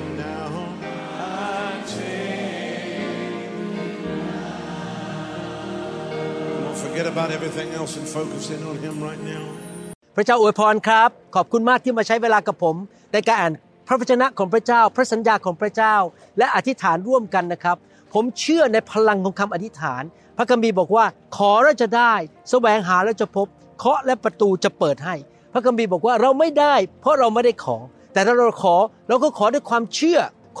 it now. I take it now. Don't forget about everything else and focus in on Him right now. พระเจ้าอวยพรครับขอบคุณมากที่มาใช้เวลากับผมในการอ่านพระวจนะของพระเจ้าพระสัญญาของพระเจ้าและอธิษฐานร่วมกันนะครับผมเชื่อในพลังของคำอธิษฐานพระคัมภีร์บอกว่าขอแล้วจะได้แสวงหาแล้วจะพบเคาะและประตูจะเปิดให้พระคัมภีร์บอกว่าเราไม่ได้เพราะเราไม่ได้ขอแต่ถ้าเราขอเราก็ขอด้วยความเชื่อเ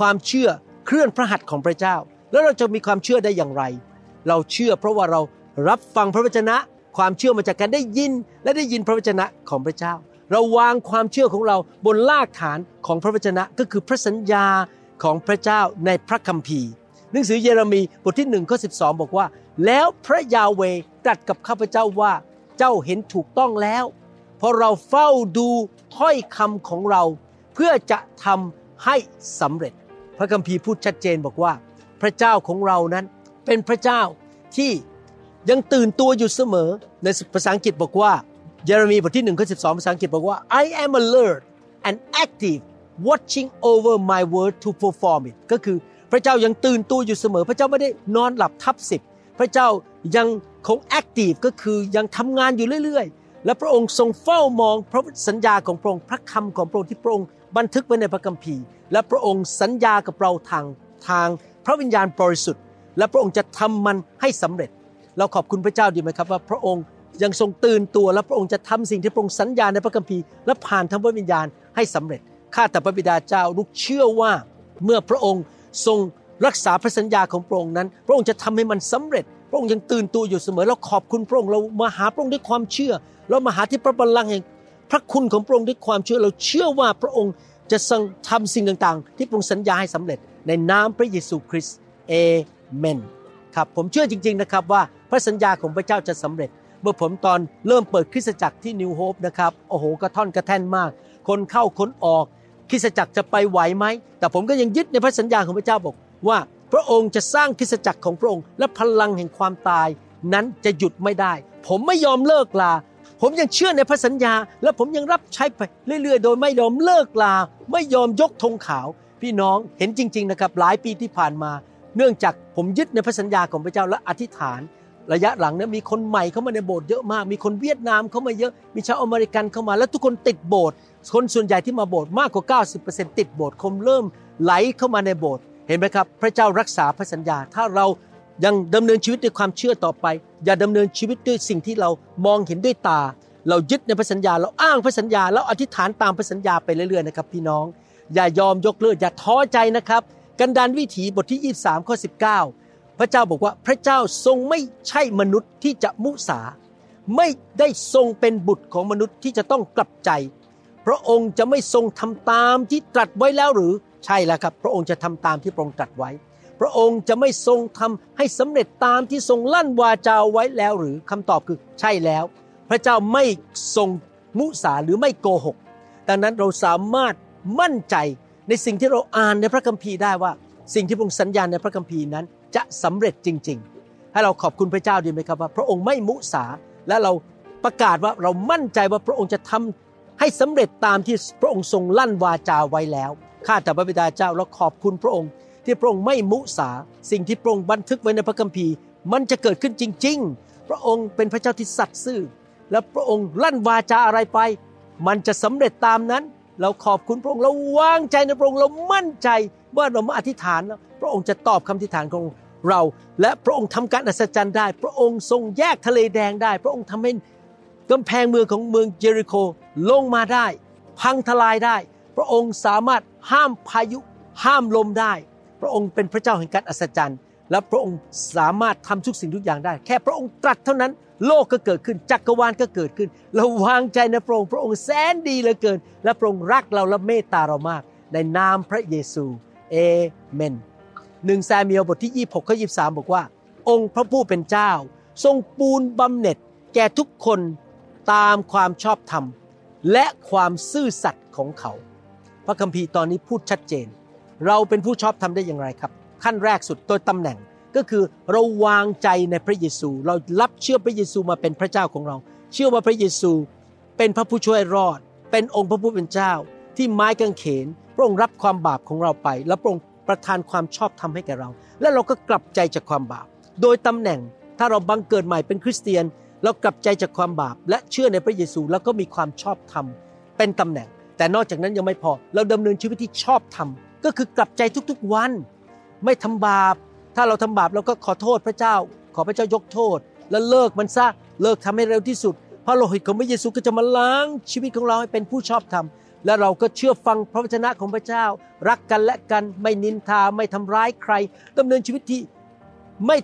คลื่อนพระหัตถ์ของพระเจ้าแล้วเราจะมีความเชื่อได้อย่างไรเราเชื่อเพราะว่าเรารับฟังพระวจนะความเชื่อมาจากการได้ยินและได้ยินพระวจนะของพระเจ้าเราวางความเชื่อของเราบนรากฐานของพระวจนะก็คือพระสัญญาของพระเจ้าในพระคัมภีร์หนังสือเยเรมีบทที่1ข้อ12บอกว่าแล้วพระยาห์เวห์ตรัสกับข้าพเจ้าว่าเจ้าเห็นถูกต้องแล้วเพราะเราเฝ้าดูถ้อยคำของเราเพื่อจะทำให้สำเร็จพระคัมภีร์พูดชัดเจนบอกว่าพระเจ้าของเรานั้นเป็นพระเจ้าที่ยังตื่นตัวอยู่เสมอในภาษาอังกฤษบอกว่าเยเรมีบทที่1ข้อ12ภาษาอังกฤษบอกว่า I am alert and active watching over my word to perform it ก็คือพระเจ้ายังตื่นตัวอยู่เสมอพระเจ้าไม่ได้นอนหลับทับสิบพระเจ้ายังคง active ก็คือยังทำงานอยู่เรื่อยๆและพระองค์ทรงเฝ้ามองพระสัญญาของพระองค์พระคำของพระองค์ที่พระองค์บันทึกไว้ในพระคัมภีร์และพระองค์สัญญากับเราทางพระวิญญาณบริสุทธิ์และพระองค์จะทำมันให้สำเร็จเราขอบคุณพระเจ้าดีไหมครับว่าพระองค์ยังทรงตื่นตัวและพระองค์จะทำสิ่งที่พระองค์สัญญาในพระคัมภีร์และผ่านทางพระวิญญาณให้สำเร็จข้าแต่พระบิดาเจ้าลูกเชื่อว่าเมื่อพระองค์ทรงรักษาพระสัญญาของพระองค์นั้นพระองค์จะทำให้มันสำเร็จพระองค์ยังตื่นตัวอยู่เสมอเราขอบคุณพระองค์เรามาหาพระองค์ด้วยความเชื่อเรามาหาที่พระบัลลังก์แห่งพระคุณของพระองค์ด้วยความเชื่อเราเชื่อว่าพระองค์จะทรงทำสิ่งต่างๆที่พระองค์สัญญาให้สำเร็จในนามพระเยซูคริสต์เอเมนครับผมเชื่อจริงๆนะครับว่าพระสัญญาของพระเจ้าจะสำเร็จเมื่อผมตอนเริ่มเปิดคริสตจักรที่ New Hope นะครับโอ้โหกระท่อนกระแท่นมากคนเข้าคนออกคริสตจักรจะไปไหวไหมแต่ผมก็ยังยึดในพระสัญญาของพระเจ้าบอกว่าพระองค์จะสร้างคริสตจักรของพระองค์และพลังแห่งความตายนั้นจะหยุดไม่ได้ผมไม่ยอมเลิกลาผมยังเชื่อในพระสัญญาและผมยังรับใช้ไปเรื่อยๆโดยไม่ยอมเลิกลาไม่ยอมยกธงขาวพี่น้องเห็นจริงๆนะครับหลายปีที่ผ่านมาเนื่องจากผมยึดในพระสัญญาของพระเจ้าและอธิษฐานระยะหลังเนี่ยมีคนใหม่เข้ามาในโบสถ์เยอะมากมีคนเวียดนามเข้ามาเยอะมีชาวอเมริกันเข้ามาแล้วทุกคนติดโบสถ์คนส่วนใหญ่ที่มาโบสถ์มากกว่า 90% ติดโบสถ์คนเริ่มไหลเข้ามาในโบสถ์เห็นไหมครับพระเจ้ารักษาพระสัญญาถ้าเรายังดำเนินชีวิตด้วยความเชื่อต่อไปอย่าดำเนินชีวิตด้วยสิ่งที่เรามองเห็นด้วยตาเรายึดในพระสัญญาเราอ้างพระสัญญาแล้วอธิษฐานตามพระสัญญาไปเรื่อยๆนะครับพี่น้องอย่ายอมยกเลิกอย่าท้อใจนะครับกันดารวิถีบทที่23ข้อ19พระเจ้าบอกว่าพระเจ้าทรงไม่ใช่มนุษย์ที่จะมุสาไม่ได้ทรงเป็นบุตรของมนุษย์ที่จะต้องกลับใจพระองค์จะไม่ทรงทำตามที่ตรัสไว้แล้วหรือใช่แล้วครับพระองค์จะทำตามที่พระองค์ตรัสไว้พระองค์จะไม่ทรงทำให้สำเร็จตามที่ทรงลั่นวาจาไว้แล้วหรือคำตอบคือใช่แล้วพระเจ้าไม่ทรงมุสาหรือไม่โกหกดังนั้นเราสามารถมั่นใจในสิ่งที่เราอ่านในพระคัมภีร์ได้ว่าสิ่งที่พระองค์สัญญาในพระคัมภีร์นั้นจะสำเร็จจริงๆให้เราขอบคุณพระเจ้าดีไหมครับว่าพระองค์ไม่มุสาและเราประกาศว่าเรามั่นใจว่าพระองค์จะทำให้สำเร็จตามที่พระองค์ทรงลั่นวาจาไว้แล้วข้าแต่พระบิดาเจ้าเราขอบคุณพระองค์ที่พระองค์ไม่มุสาสิ่งที่พระองค์บันทึกไว้ในพระคัมภีร์มันจะเกิดขึ้นจริงๆพระองค์เป็นพระเจ้าที่สัตย์ซื่อและพระองค์ลั่นวาจาอะไรไปมันจะสำเร็จตามนั้น เราขอบคุณพระองค์เราวางใจในพระองค์เรามั่นใจว่าเรามาอธิษฐานแล้วพระองค์จะตอบคำอธิษฐานของเราและพระองค์ทำการอัศจรรย์ได้พระองค์ทรงแยกทะเลแดงได้พระองค์ทำให้กำแพงเมืองของเมืองเยริโคลงมาได้พังทลายได้พระองค์สามารถห้ามพายุห้ามลมได้พระองค์เป็นพระเจ้าแห่งการอัศจรรย์และพระองค์สามารถทำทุกสิ่งทุกอย่างได้แค่พระองค์ตรัสเท่านั้นโลกก็เกิดขึ้นจักรวาลก็เกิดขึ้นเราวางใจในพระองค์พระองค์แสนดีเหลือเกินและพระองค์รักเราและเมตตาเรามากในนามพระเยซูเอเมน1ซามูเอลบทที่26ข้อ23บอกว่าองค์พระผู้เป็นเจ้าทรงปูนบำเหน็จแก่ทุกคนตามความชอบธรรมและความซื่อสัตย์ของเขาพระคัมภีร์ตอนนี้พูดชัดเจนเราเป็นผู้ชอบธรรมได้อย่างไรครับขั้นแรกสุดโดยตำแหน่งก็คือเราวางใจในพระเยซูเรารับเชื่อพระเยซูมาเป็นพระเจ้าของเราเชื่อว่าพระเยซูเป็นพระผู้ช่วยรอดเป็นองค์พระผู้เป็นเจ้าที่ไม้กางเขนพระองค์รับความบาปของเราไปและพระองค์ประทานความชอบธรรมให้แก่เราและเราก็กลับใจจากความบาปโดยตำแหน่งถ้าเราบังเกิดใหม่เป็นคริสเตียนเรากลับใจจากความบาปและเชื่อในพระเยซูแล้วก็มีความชอบธรรมเป็นตำแหน่งแต่นอกจากนั้นยังไม่พอเราดำเนินชีวิตที่ชอบธรรมก็คือกลับใจทุกๆวันไม่ทำบาปถ้าเราทำบาปเราก็ขอโทษพระเจ้าขอพระเจ้ายกโทษและเลิกมันซะเลิกทำให้เร็วที่สุดพระโลหิตของพระเยซูก็จะมาล้างชีวิตของเราให้เป็นผู้ชอบธรรมและเราก็เชื่อฟังพระวจนะของพระเจ้ารักกันและกันไม่นินทาไม่ทำร้ายใครดำเนินชีวิตที่ไม่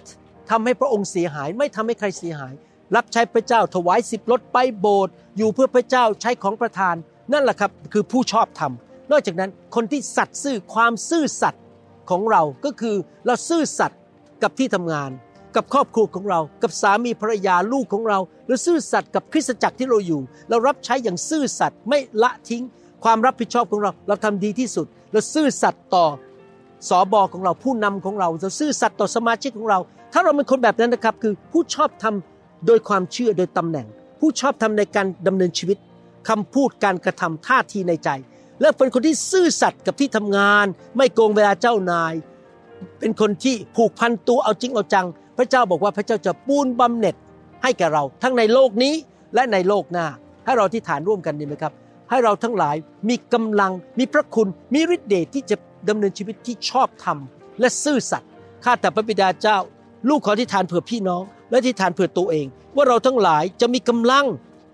ทำให้พระองค์เสียหายไม่ทำให้ใครเสียหายรับใช้พระเจ้าถวาย10ลดไปโบสถ์อยู่เพื่อพระเจ้าใช้ของประทานนั่นแหละครับคือผู้ชอบธรรมนอกจากนั้นคนที่สัตย์ซื่อความซื่อสัตย์ของเราก็คือเราซื่อสัตย์กับที่ทำงานกับครอบครัวของเรากับสามีภรรยาลูกของเราเราซื่อสัตย์กับคริสตจักรที่เราอยู่เรารับใช้อย่างซื่อสัตย์ไม่ละทิ้งความรับผิดชอบของเราเราทำดีที่สุดเราซื่อสัตย์ต่อสบของเราผู้นำของเราเราซื่อสัตย์ต่อสมาชิกของเราถ้าเราเป็นคนแบบนั้นนะครับคือผู้ชอบธรรมโดยความเชื่อโดยตำแหน่งผู้ชอบธรรมในการดำเนินชีวิตคำพูดการกระทำท่าทีในใจและเป็นคนที่ซื่อสัตย์กับที่ทำงานไม่โกงเวลาเจ้านายเป็นคนที่ผูกพันตัวเอาจริงเอาจังพระเจ้าบอกว่าพระเจ้าจะปูนบำเหน็จให้แก่เราทั้งในโลกนี้และในโลกหน้าให้เราอธิษฐานร่วมกันดีไหมครับให้เราทั้งหลายมีกำลังมีพระคุณมีฤทธิ์เดชที่จะดำเนินชีวิตที่ชอบธรรมและซื่อสัตย์ข้าแต่พระบิดาเจ้าลูกขออธิษฐานเผื่อพี่น้องและอธิษฐานเผื่อตัวเองว่าเราทั้งหลายจะมีกำลัง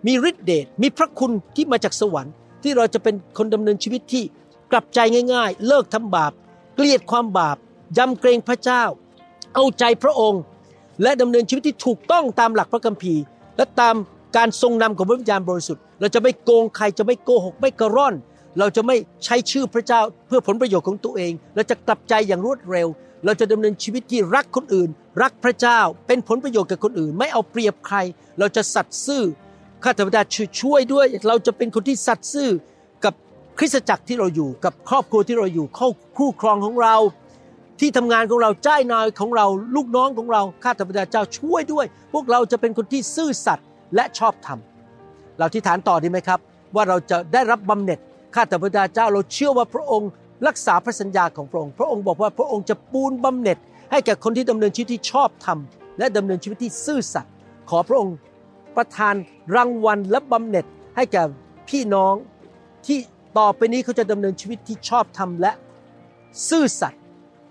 มีฤทธิ์เดชมีพระคุณที่มาจากสวรรค์ที่เราจะเป็นคนดำเนินชีวิตที่กลับใจง่ายๆเลิกทำบาปเกลียดความบาปยำเกรงพระเจ้าเอาใจพระองค์และดำเนินชีวิตที่ถูกต้องตามหลักพระคัมภีร์และตามการทรงนำของพระวิญญาณบริสุทธิ์เราจะไม่โกงใครจะไม่โกหกไม่กระร่อนเราจะไม่ใช้ชื่อพระเจ้าเพื่อผลประโยชน์ของตัวเองเราจะกลับใจอย่างรวดเร็วเราจะดำเนินชีวิตที่รักคนอื่นรักพระเจ้าเป็นผลประโยชน์กับคนอื่นไม่เอาเปรียบใครเราจะสัตย์ซื่อข้าแต่พระเจ้าช่วยด้วยเราจะเป็นคนที่สัตย์ซื่อกับคริสตจักรที่เราอยู่กับครอบครัวที่เราอยู่คู่ครองของเราที่ทำงานของเราเจ้านายของเราลูกน้องของเราข้าแต่พระเจ้าช่วยด้วยพวกเราจะเป็นคนที่ซื่อสัตย์และชอบธรรมเราอธิษฐานต่อดีไหมครับว่าเราจะได้รับบำเหน็จข้าแต่พระเจ้าเราเชื่อว่าพระองค์รักษาพระสัญญาของพระองค์พระองค์บอกว่าพระองค์จะปูนบำเหน็จให้แก่คนที่ดำเนินชีวิตที่ชอบธรรมและดำเนินชีวิตที่ซื่อสัตย์ขอพระองค์ประทานรางวัลและบำเหน็จให้แก่พี่น้องที่ต่อไปนี้เขาจะดำเนินชีวิตที่ชอบธรรมและซื่อสัตย์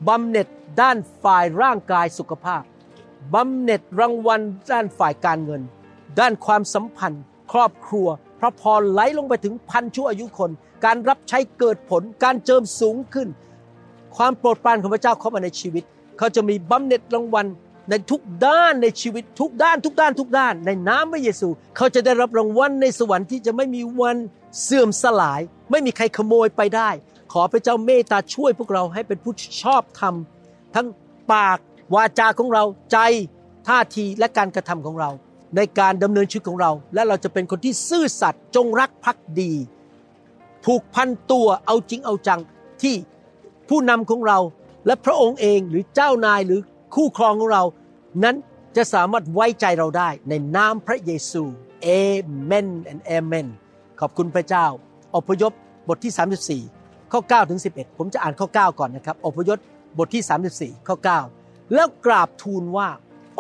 บำเหน็จด้านฝ่ายร่างกายสุขภาพบำเหน็จรางวัลด้านฝ่ายการเงินด้านความสัมพันธ์ครอบครัวพระพรไหลลงไปถึงพันชั่วอายุคนการรับใช้เกิดผลการเจิมสูงขึ้นความโปรดปรานของพระเจ้าเข้ามาในชีวิตเขาจะมีบำเหน็จรางวัลในทุกด้านในชีวิตทุกด้านในน้ำพระเยซูเขาจะได้รับรางวัลในสวรรค์ที่จะไม่มีวันเสื่อมสลายไม่มีใครขโมยไปได้ขอพระเจ้าเมตตาช่วยพวกเราให้เป็นผู้ชอบธรรมทั้งปากวาจาของเราใจท่าทีและการกระทำของเราในการดำเนินชีวิตของเราและเราจะเป็นคนที่ซื่อสัตย์จงรักภักดีผูกพันตัวเอาจริงเอาจังที่ผู้นำของเราและพระองค์เองหรือเจ้านายหรือคู่ครองของเรานั้นจะสามารถไว้ใจเราได้ในนามพระเยซูเอเมนและเอเมนขอบคุณพระเจ้าอพยพบทที่34ข้อ9ถึง11ผมจะอ่านข้อ9ก่อนนะครับอพยพบทที่34ข้อ9แล้วกราบทูลว่า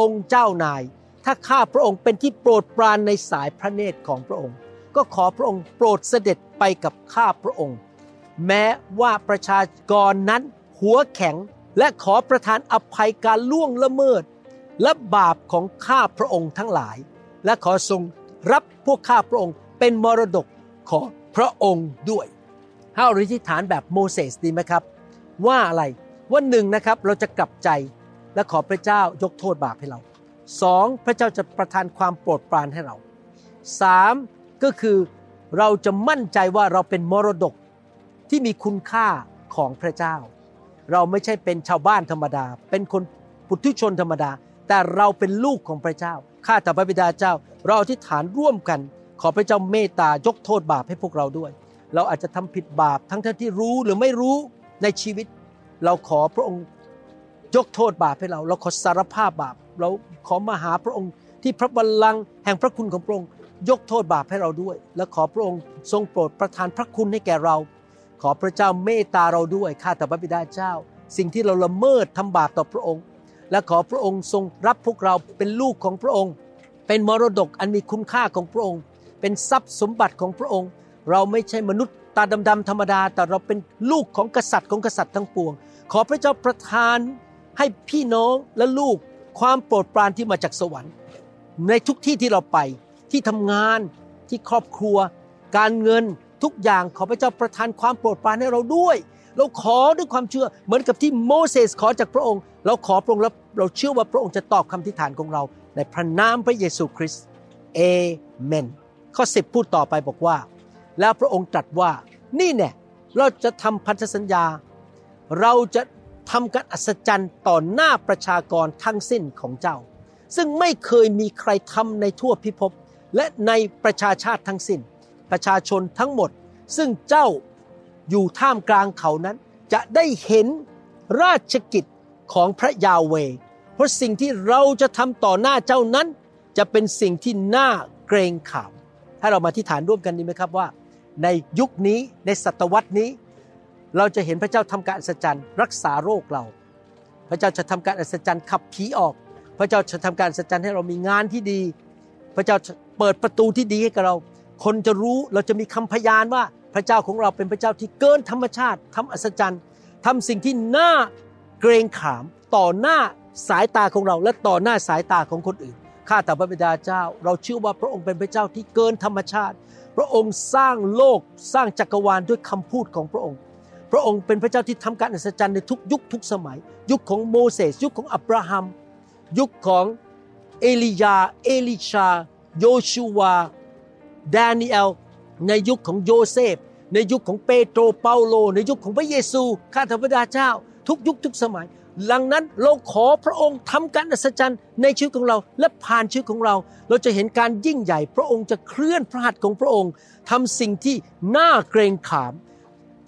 องค์เจ้านายถ้าข้าพระองค์เป็นที่โปรดปรานในสายพระเนตรของพระองค์ก็ ก็ขอพระองค์โปรดเสด็จไปกับข้าพระองค์แม้ว่าประชากรนั้นหัวแข็งและขอประทานอภัยการล่วงละเมิดและบาปของข้าพระองค์ทั้งหลายและขอทรงรับพวกข้าพระองค์เป็นมรดกของพระองค์ด้วยให้อธิษฐานแบบโมเสสดีไหมครับว่าอะไรว่าหนึ่งนะครับเราจะกลับใจและขอพระเจ้ายกโทษบาปให้เราสองพระเจ้าจะประทานความโปรดปรานให้เราสามก็คือเราจะมั่นใจว่าเราเป็นมรดกที่มีคุณค่าของพระเจ้าเราไม่ใช่เป็นชาวบ้านธรรมดาเป็นคนปุถุชนธรรมดาแต่เราเป็นลูกของพระเจ้าข้าแต่พระบิดาเจ้าเราอธิษฐานร่วมกันขอพระเจ้าเมตตายกโทษบาปให้พวกเราด้วยเราอาจจะทำผิดบาปทั้งที่รู้หรือไม่รู้ในชีวิตเราขอพระองค์ยกโทษบาปให้เราเราขอสารภาพบาปเราขอมาหาพระองค์ที่พระบัลลังก์แห่งพระคุณของพระองค์ยกโทษบาปให้เราด้วยและขอพระองค์ทรงโปรดประทานพระคุณให้แก่เราขอพระเจ้าเมตตาเราด้วยข้าแต่พระบิดาเจ้าสิ่งที่เราละเมิดทำบาปต่อพระองค์และขอพระองค์ทรงรับพวกเราเป็นลูกของพระองค์เป็นมรดกอันมีคุณค่าของพระองค์เป็นทรัพย์สมบัติของพระองค์เราไม่ใช่มนุษย์ตาดำๆธรรมดาแต่เราเป็นลูกของกษัตริย์ทั้งปวงขอพระเจ้าประทานให้พี่น้องและลูกความโปรดปรานที่มาจากสวรรค์ในทุกที่ที่เราไปที่ทำงานที่ครอบครัวการเงินทุกอย่างขอพระเจ้าประทานความโปรดปรานให้เราด้วยเราขอด้วยความเชื่อเหมือนกับที่โมเสสขอจากพระองค์เราขอพระองค์แล้วเราเชื่อว่าพระองค์จะตอบคำอธิษฐานของเราในพระนามพระเยซูคริสต์เอเมนข้อ10พูดต่อไปบอกว่าแล้วพระองค์ตรัสว่านี่แน่เราจะทำพันธสัญญาเราจะทำการอัศจรรย์ต่อหน้าประชากรทั้งสิ้นของเจ้าซึ่งไม่เคยมีใครทำในทั่วพิภพและในประชาชาติทั้งสิ้นประชาชนทั้งหมดซึ่งเจ้าอยู่ท่ามกลางเขานั้นจะได้เห็นราชกิจของพระยาเวห์เพราะสิ่งที่เราจะทำต่อหน้าเจ้านั้นจะเป็นสิ่งที่น่าเกรงขามให้เรามาอธิษฐานร่วมกันดีไหมครับว่าในยุคนี้ในศตวรรษนี้เราจะเห็นพระเจ้าทำการอัศจรรย์รักษาโรคเราพระเจ้าจะทำการอัศจรรย์ขับผีออกพระเจ้าจะทำการอัศจรรย์ให้เรามีงานที่ดีพระเจ้าเปิดประตูที่ดีให้กับเราคนจะรู้เราจะมีคำพยานว่าพระเจ้าของเราเป็นพระเจ้าที่เกินธรรมชาติทำอัศจรรย์ทำสิ่งที่น่าเกรงขามต่อหน้าสายตาของเราและต่อหน้าสายตาของคนอื่นข้าแต่พระบิดาเจ้าเราเชื่อว่าพระองค์เป็นพระเจ้าที่เกินธรรมชาติพระองค์สร้างโลกสร้างจักรวาลด้วยคำพูดของพระองค์พระองค์เป็นพระเจ้าที่ทำการอัศจรรย์ในทุกยุคทุกสมัยยุคของโมเสสยุคของอับราฮัมยุคของเอลียาเอลิชาโยชูวาดาเนียลในยุคของโยเซฟในยุคของเปโตรเปาโลในยุคของพระเยซูข้าแต่พระบิดาเจ้าทุกยุคทุกสมัยหลังนั้นเราขอพระองค์ทำการอัศจรรย์ในชีวิตของเราและผ่านชีวิตของเราเราจะเห็นการยิ่งใหญ่พระองค์จะเคลื่อนพระหัตถ์ของพระองค์ทำสิ่งที่น่าเกรงขาม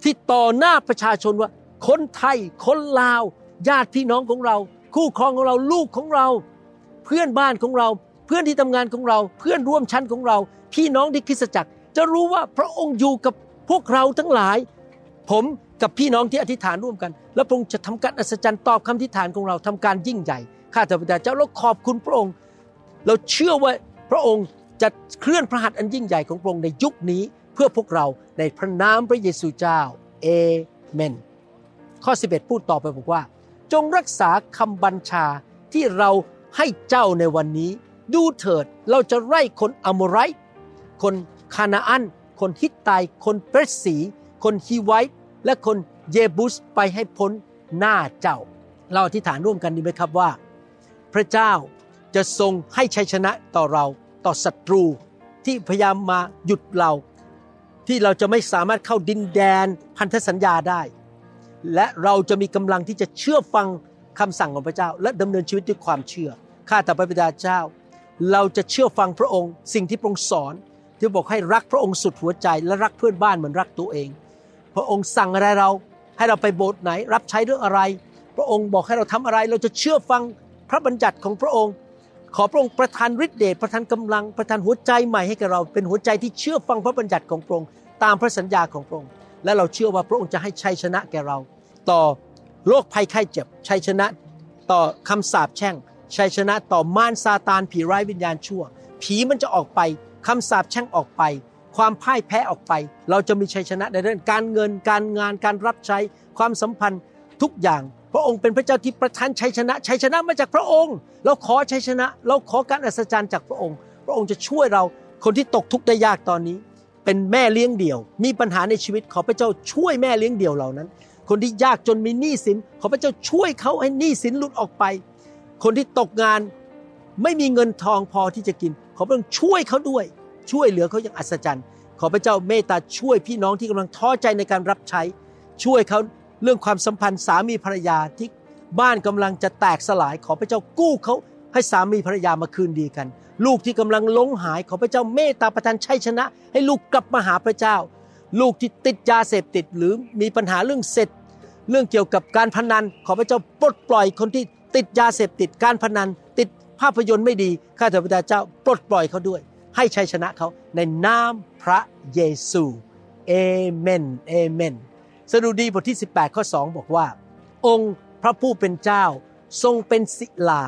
ที่ต่อหน้าประชาชนว่าคนไทยคนลาวญาติพี่น้องของเราคู่ครองของเราลูกของเราเพื่อนบ้านของเราเพื่อนที่ทำงานของเราเพื่อนร่วมชั้นของเราพี่น้องที่คริสตจักรจะรู้ว่าพระองค์อยู่กับพวกเราทั้งหลายผมกับพี่น้องที่อธิษฐานร่วมกันและพระองค์จะทำการอัศจรรย์ตอบคำอธิษฐานของเราทำการยิ่งใหญ่ข้าแต่พระเจ้าเราขอบคุณพระองค์เราเชื่อว่าพระองค์จะเคลื่อนพระหัตถ์อันยิ่งใหญ่ของพระองค์ในยุคนี้เพื่อพวกเราในพระนามพระเยซูเจ้าเอเมนข้อ11พูดต่อไปบอกว่าจงรักษาคำบัญชาที่เราให้เจ้าในวันนี้ดูเถิดเราจะไล่คนอโมไรต์คนคานาอันคนฮิตไตคนเพรสสีคนฮีไวท์และคนเยบุสไปให้พ้นหน้าเจ้าเราอธิษฐานร่วมกันดีไหมครับว่าพระเจ้าจะทรงให้ชัยชนะต่อเราต่อศัตรูที่พยายามมาหยุดเราที่เราจะไม่สามารถเข้าดินแดนพันธสัญญาได้และเราจะมีกำลังที่จะเชื่อฟังคำสั่งของพระเจ้าและดำเนินชีวิตด้วยความเชื่อข้าแต่พระบิดาเจ้าเราจะเชื่อฟังพระองค์สิ่งที่พระองค์สอนที่บอกให้รักพระองค์สุดหัวใจและรักเพื่อนบ้านเหมือนรักตัวเองพระองค์สั่งอะไรเราให้เราไปโบสถ์ไหนรับใช้เรื่องอะไรพระองค์บอกให้เราทำอะไรเราจะเชื่อฟังพระบัญญัติของพระองค์ขอพระองค์ประทานฤทธิ์เดชประทานกำลังประทานหัวใจใหม่ให้กับเราเป็นหัวใจที่เชื่อฟังพระบัญญัติของพระองค์ตามพระสัญญาของพระองค์และเราเชื่อว่าพระองค์จะให้ชัยชนะแก่เราต่อโรคภัยไข้เจ็บชัยชนะต่อคำสาปแช่งชัยชนะต่อมารซาตานผีร้ายวิญญาณชั่วผีมันจะออกไปคำสาปแช่งออกไป ความพ่ายแพ้ออกไปเราจะมีชัยชนะในเรื่องการเงินการงานการรับใช้ความสัมพันธ์ทุกอย่างพระองค์เป็นพระเจ้าที่ประทานชัยชนะชัยชนะมาจากพระองค์เราขอชัยชนะเราขอการอัศจรรย์จากพระองค์พระองค์จะช่วยเราคนที่ตกทุกข์ได้ยากตอนนี้เป็นแม่เลี้ยงเดี่ยวมีปัญหาในชีวิตขอพระเจ้าช่วยแม่เลี้ยงเดี่ยวเหล่านั้นคนที่ยากจนมีหนี้สินขอพระเจ้าช่วยเขาให้หนี้สินหลุดออกไปคนที่ตกงานไม่มีเงินทองพอที่จะกินขอพระองค์ช่วยเขาด้วยช่วยเหลือเขาอย่างอัศจรรย์ขอพระเจ้าเมตตาช่วยพี่น้องที่กำลังท้อใจในการรับใช้ช่วยเขาเรื่องความสัมพันธ์สามีภรรยาที่บ้านกำลังจะแตกสลายขอพระเจ้ากู้เขาให้สามีภรรยามาคืนดีกันลูกที่กำลังหลงหายขอพระเจ้าเมตตาประทานชัยชนะให้ลูกกลับมาหาพระเจ้าลูกที่ติดยาเสพติดหรือมีปัญหาเรื่องเสพเรื่องเกี่ยวกับการพนันขอพระเจ้าปลดปล่อยคนที่ติดยาเสพติดการพนันติดภาพยนตร์ไม่ดีข้าแต่พระเจ้าปลดปล่อยเขาด้วยให้ชัยชนะเขาในนามพระเยซูเอเมนเอเมนสดุดีบทที่18ข้อ2บอกว่าองค์พระผู้เป็นเจ้าทรงเป็นศิลา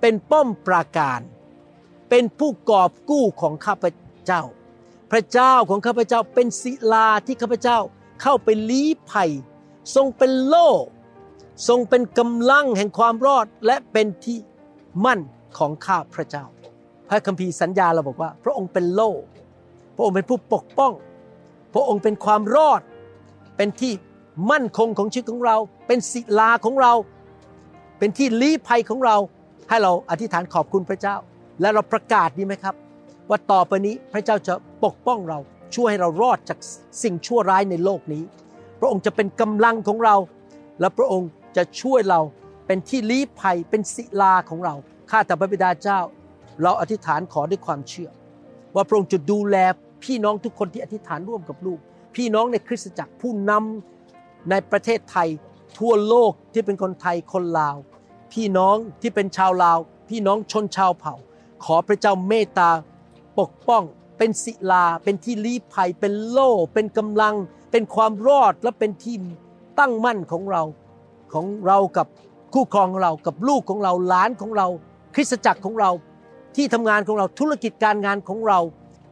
เป็นป้อมปราการเป็นผู้กอบกู้ของข้าพเจ้าพระเจ้าของข้าพเจ้าเป็นศิลาที่ข้าพเจ้าเข้าไปลี้ภัยทรงเป็นโล่ทรงเป็นกำลังแห่งความรอดและเป็นที่มั่นของข้าพระเจ้าพระคัมภีร์สัญญาเราบอกว่าพระองค์เป็นโล่พระองค์เป็นผู้ปกป้องพระองค์เป็นความรอดเป็นที่มั่นคงของชีวิตของเราเป็นศิลาของเราเป็นที่ลี้ภัยของเราให้เราอธิษฐานขอบคุณพระเจ้าและเราประกาศดีไหมครับว่าต่อไปนี้พระเจ้าจะปกป้องเราช่วยให้เรารอดจากสิ่งชั่วร้ายในโลกนี้พระองค์จะเป็นกำลังของเราและพระองค์จะช่วยเราเป็นที่ลี้ภัยเป็นศิลาของเราข้าแต่พระบิดาเจ้าเราอธิษฐานขอด้วยความเชื่อว่าพระองค์จะดูแลพี่น้องทุกคนที่อธิษฐานร่วมกับลูกพี่น้องในคริสตจักรผู้นำในประเทศไทยทั่วโลกที่เป็นคนไทยคนลาวพี่น้องที่เป็นชาวลาวพี่น้องชนชาวเผ่าขอพระเจ้าเมตตาปกป้องเป็นศิลาเป็นที่ลี้ภัยเป็นโล่เป็นกำลังเป็นความรอดและเป็นที่ตั้งมั่นของเรากับคู่ครองเรากับลูกของเราหลานของเราคริสตจักรของเราที่ทำงานของเราธุรกิจการงานของเรา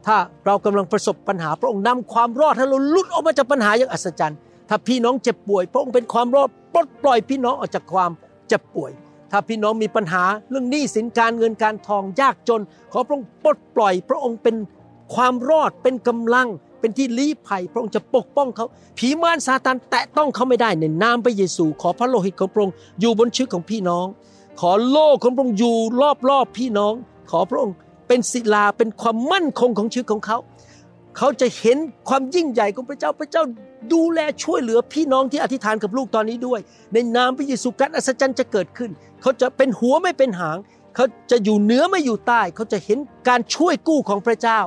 ถ้าเรากำลังประสบปัญหาพระองค์นำความรอดให้เราหลุดออกมาจากปัญหาอย่างอัศจรรย์ถ้าพี่น้องเจ็บป่วยพระองค์เป็นความรอดปลดปล่อยพี่น้องออกจากความเจ็บป่วยถ้าพี่น้องมีปัญหาเรื่องหนี้สินการเงินการทองยากจนขอพระองค์ปลดปล่อยพระองค์เป็นความรอดเป็นกำลังเป็นที่ลี้ภัยพระองค์จะปกป้องเขาผีมารซาตานแตะต้องเขาไม่ได้ในนามพระเยซูขอพระโลหิตของพระองค์อยู่บนชีวิตของพี่น้องขอโล่ของพระองค์อยู่รอบๆพี่น้องขอพระองค์เป็นศิลาเป็นความมั่นคงของชีวิตของเขาเขาจะเห็นความยิ่งใหญ่ของพระเจ้าพระเจ้าดูแลช่วยเหลือพี่น้องที่อธิษฐานกับลูกตอนนี้ด้วยในนามพระเยซูการอัศจรรย์จะเกิดขึ้นเขาจะเป็นหัวไม่เป็นหางเขาจะอยู่เหนือไม่อยู่ใต้เขาจะเห็นการช่วยกู้ของพระเจ้า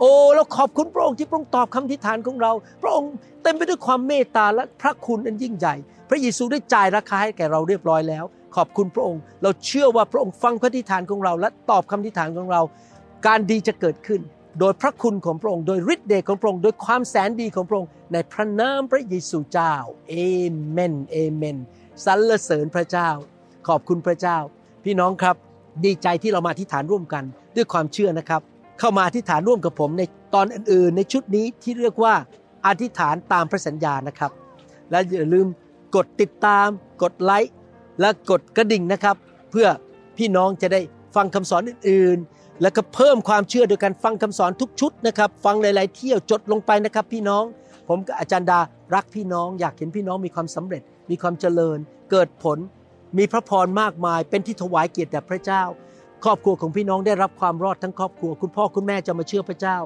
โอ้เราขอบคุณพระองค์ที่พระองค์ตอบคำอธิษฐานของเราพระองค์เต็มไปด้วยความเมตตาและพระคุณอันยิ่งใหญ่พระเยซูได้จ่ายราคาให้แก่เราเรียบร้อยแล้วขอบคุณพระองค์เราเชื่อว่าพระองค์ฟังคำอธิษฐานของเราและตอบคำอธิษฐานของเราการดีจะเกิดขึ้นโดยพระคุณของพระองค์โดยฤทธิ์เดชของพระองค์โดยความแสนดีของพระองค์ในพระนามพระเยซูเจ้าเอเมนเอเมนสรรเสริญพระเจ้าขอบคุณพระเจ้าพี่น้องครับดีใจที่เรามาอธิษฐานร่วมกันด้วยความเชื่อนะครับเข้ามาอธิษฐานร่วมกับผมในตอนอื่นๆในชุดนี้ที่เรียกว่าอธิษฐานตามพระสัญญานะครับและอย่าลืมกดติดตามกดไลค์และกดกระดิ่งนะครับเพื่อพี่น้องจะได้ฟังคำสอนอื่นๆแล้วก็เพิ่มความเชื่อโดยการฟังคำสอนทุกชุดนะครับฟังหลายๆเที่ยวจดลงไปนะครับพี่น้องผมกับอาจารย์ดารักพี่น้องอยากเห็นพี่น้องมีความสำเร็จมีความเจริญเกิดผลมีพระพรมากมายเป็นที่ถวายเกียรติแด่พระเจ้าครอบครัวของพี่น้องได้รับความรอดทั้งครอบครัวคุณพ่อคุณแม่จะมาเชื่อพระเจ้า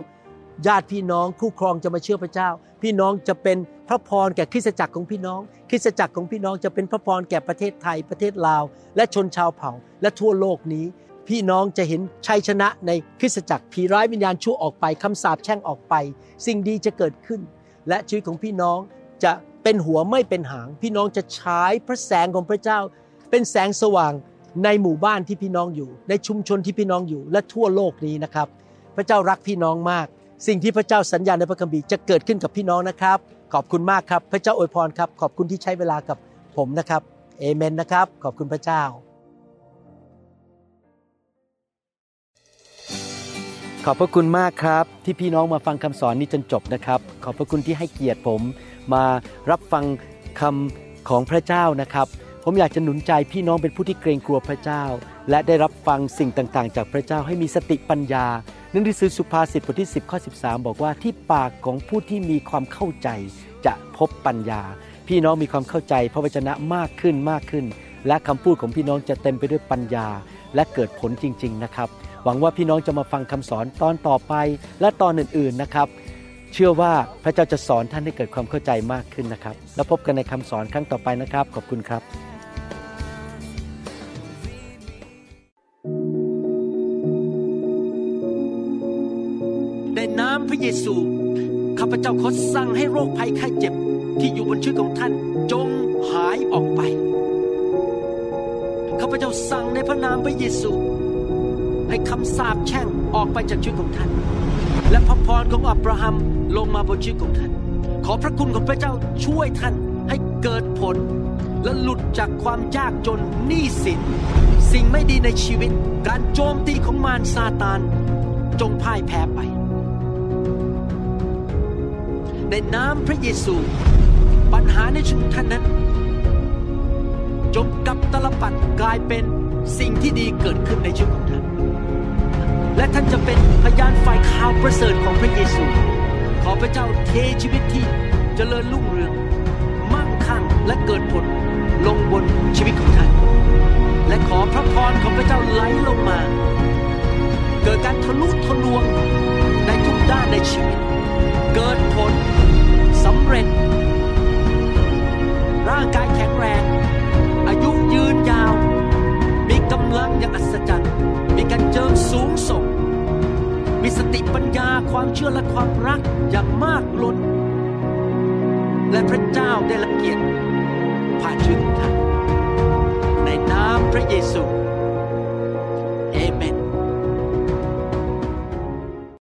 ญาติพี่น้องคู่ครองจะมาเชื่อพระเจ้าพี่น้องจะเป็นพระพรแก่คริสตจักรของพี่น้องคริสตจักรของพี่น้องจะเป็นพระพรแก่ประเทศไทยประเทศลาวและชนชาวเผ่าและทั่วโลกนี้พี่น้องจะเห็นชัยชนะในคริสตจักรผีร้ายวิญญาณชั่วออกไปคำสาปแช่งออกไปสิ่งดีจะเกิดขึ้นและชีวิตของพี่น้องจะเป็นหัวไม่เป็นหางพี่น้องจะฉายพระแสงของพระเจ้าเป็นแสงสว่างในหมู่บ้านที่พี่น้องอยู่ในชุมชนที่พี่น้องอยู่และทั่วโลกนี้นะครับพระเจ้ารักพี่น้องมากสิ่งที่พระเจ้าสัญญาในพระคัมภีร์จะเกิดขึ้นกับพี่น้องนะครับขอบคุณมากครับพระเจ้าอวยพรครับขอบคุณที่ใช้เวลากับผมนะครับเอเมนนะครับขอบคุณพระเจ้า ขอบพระคุณมากครับที่พี่น้องมาฟังคำสอนนี้จนจบนะครับขอบพระคุณที่ให้เกียรติผมมารับฟังคำของพระเจ้านะครับผมอยากจะหนุนใจพี่น้องเป็นผู้ที่เกรงกลัวพระเจ้าและได้รับฟังสิ่งต่างๆจากพระเจ้าให้มีสติปัญญาหนังสือสุภาษิตบทที่10ข้อ13บอกว่าที่ปากของผู้ที่มีความเข้าใจจะพบปัญญาพี่น้องมีความเข้าใจพระวจนะมากขึ้นมากขึ้นและคำพูดของพี่น้องจะเต็มไปด้วยปัญญาและเกิดผลจริงๆนะครับหวังว่าพี่น้องจะมาฟังคำสอนตอนต่อไปและตอนอื่นๆนะครับเชื่อว่าพระเจ้าจะสอนท่านให้เกิดความเข้าใจมากขึ้นนะครับแล้วพบกันในคำสอนครั้งต่อไปนะครับขอบคุณครับในนามพระเยซูข้าพเจ้าขอสั่งให้โรคภัยไข้เจ็บที่อยู่บนชีวิตของท่านจงหายออกไปข้าพเจ้าสั่งในพระนามพระเยซูให้คำสาปแช่งออกไปจากชีวิตของท่านและพระพรของอับราฮัมลงมาบนชีวิตของท่านขอพระคุณของพระเจ้าช่วยท่านให้เกิดผลและหลุดจากความยากจนหนี้สินสิ่งไม่ดีในชีวิตการโจมตีของมารซาตานจงพ่ายแพ้ไปในนามพระเยซูปัญหาในชีวิตท่านนั้นจงกลับตลปัดกลายเป็นสิ่งที่ดีเกิดขึ้นในชีวิตของท่านและท่านจะเป็นพยานฝ่ายข่าวประเสริฐของพระเยซูขอพระเจ้าเทชีวิตที่เจริญรุ่งเรืองมั่งคั่งและเกิดผลลงบนชีวิตของท่านและขอพระพรของพระเจ้าไหลลงมาเกิดการทะลุทะลวงในทุกด้านในชีวิตเกิดผลสำเร็จร่างกายแข็งแรงอายุยืนยาวมีกำลังอย่างอัศจรรย์มีการเจิมสูงส่งมีสติปัญญาความเชื่อและความรักอย่างมากล้นและพระเจ้าได้รับเกียรติผ่านชีวิตของท่านในนามพระเยซู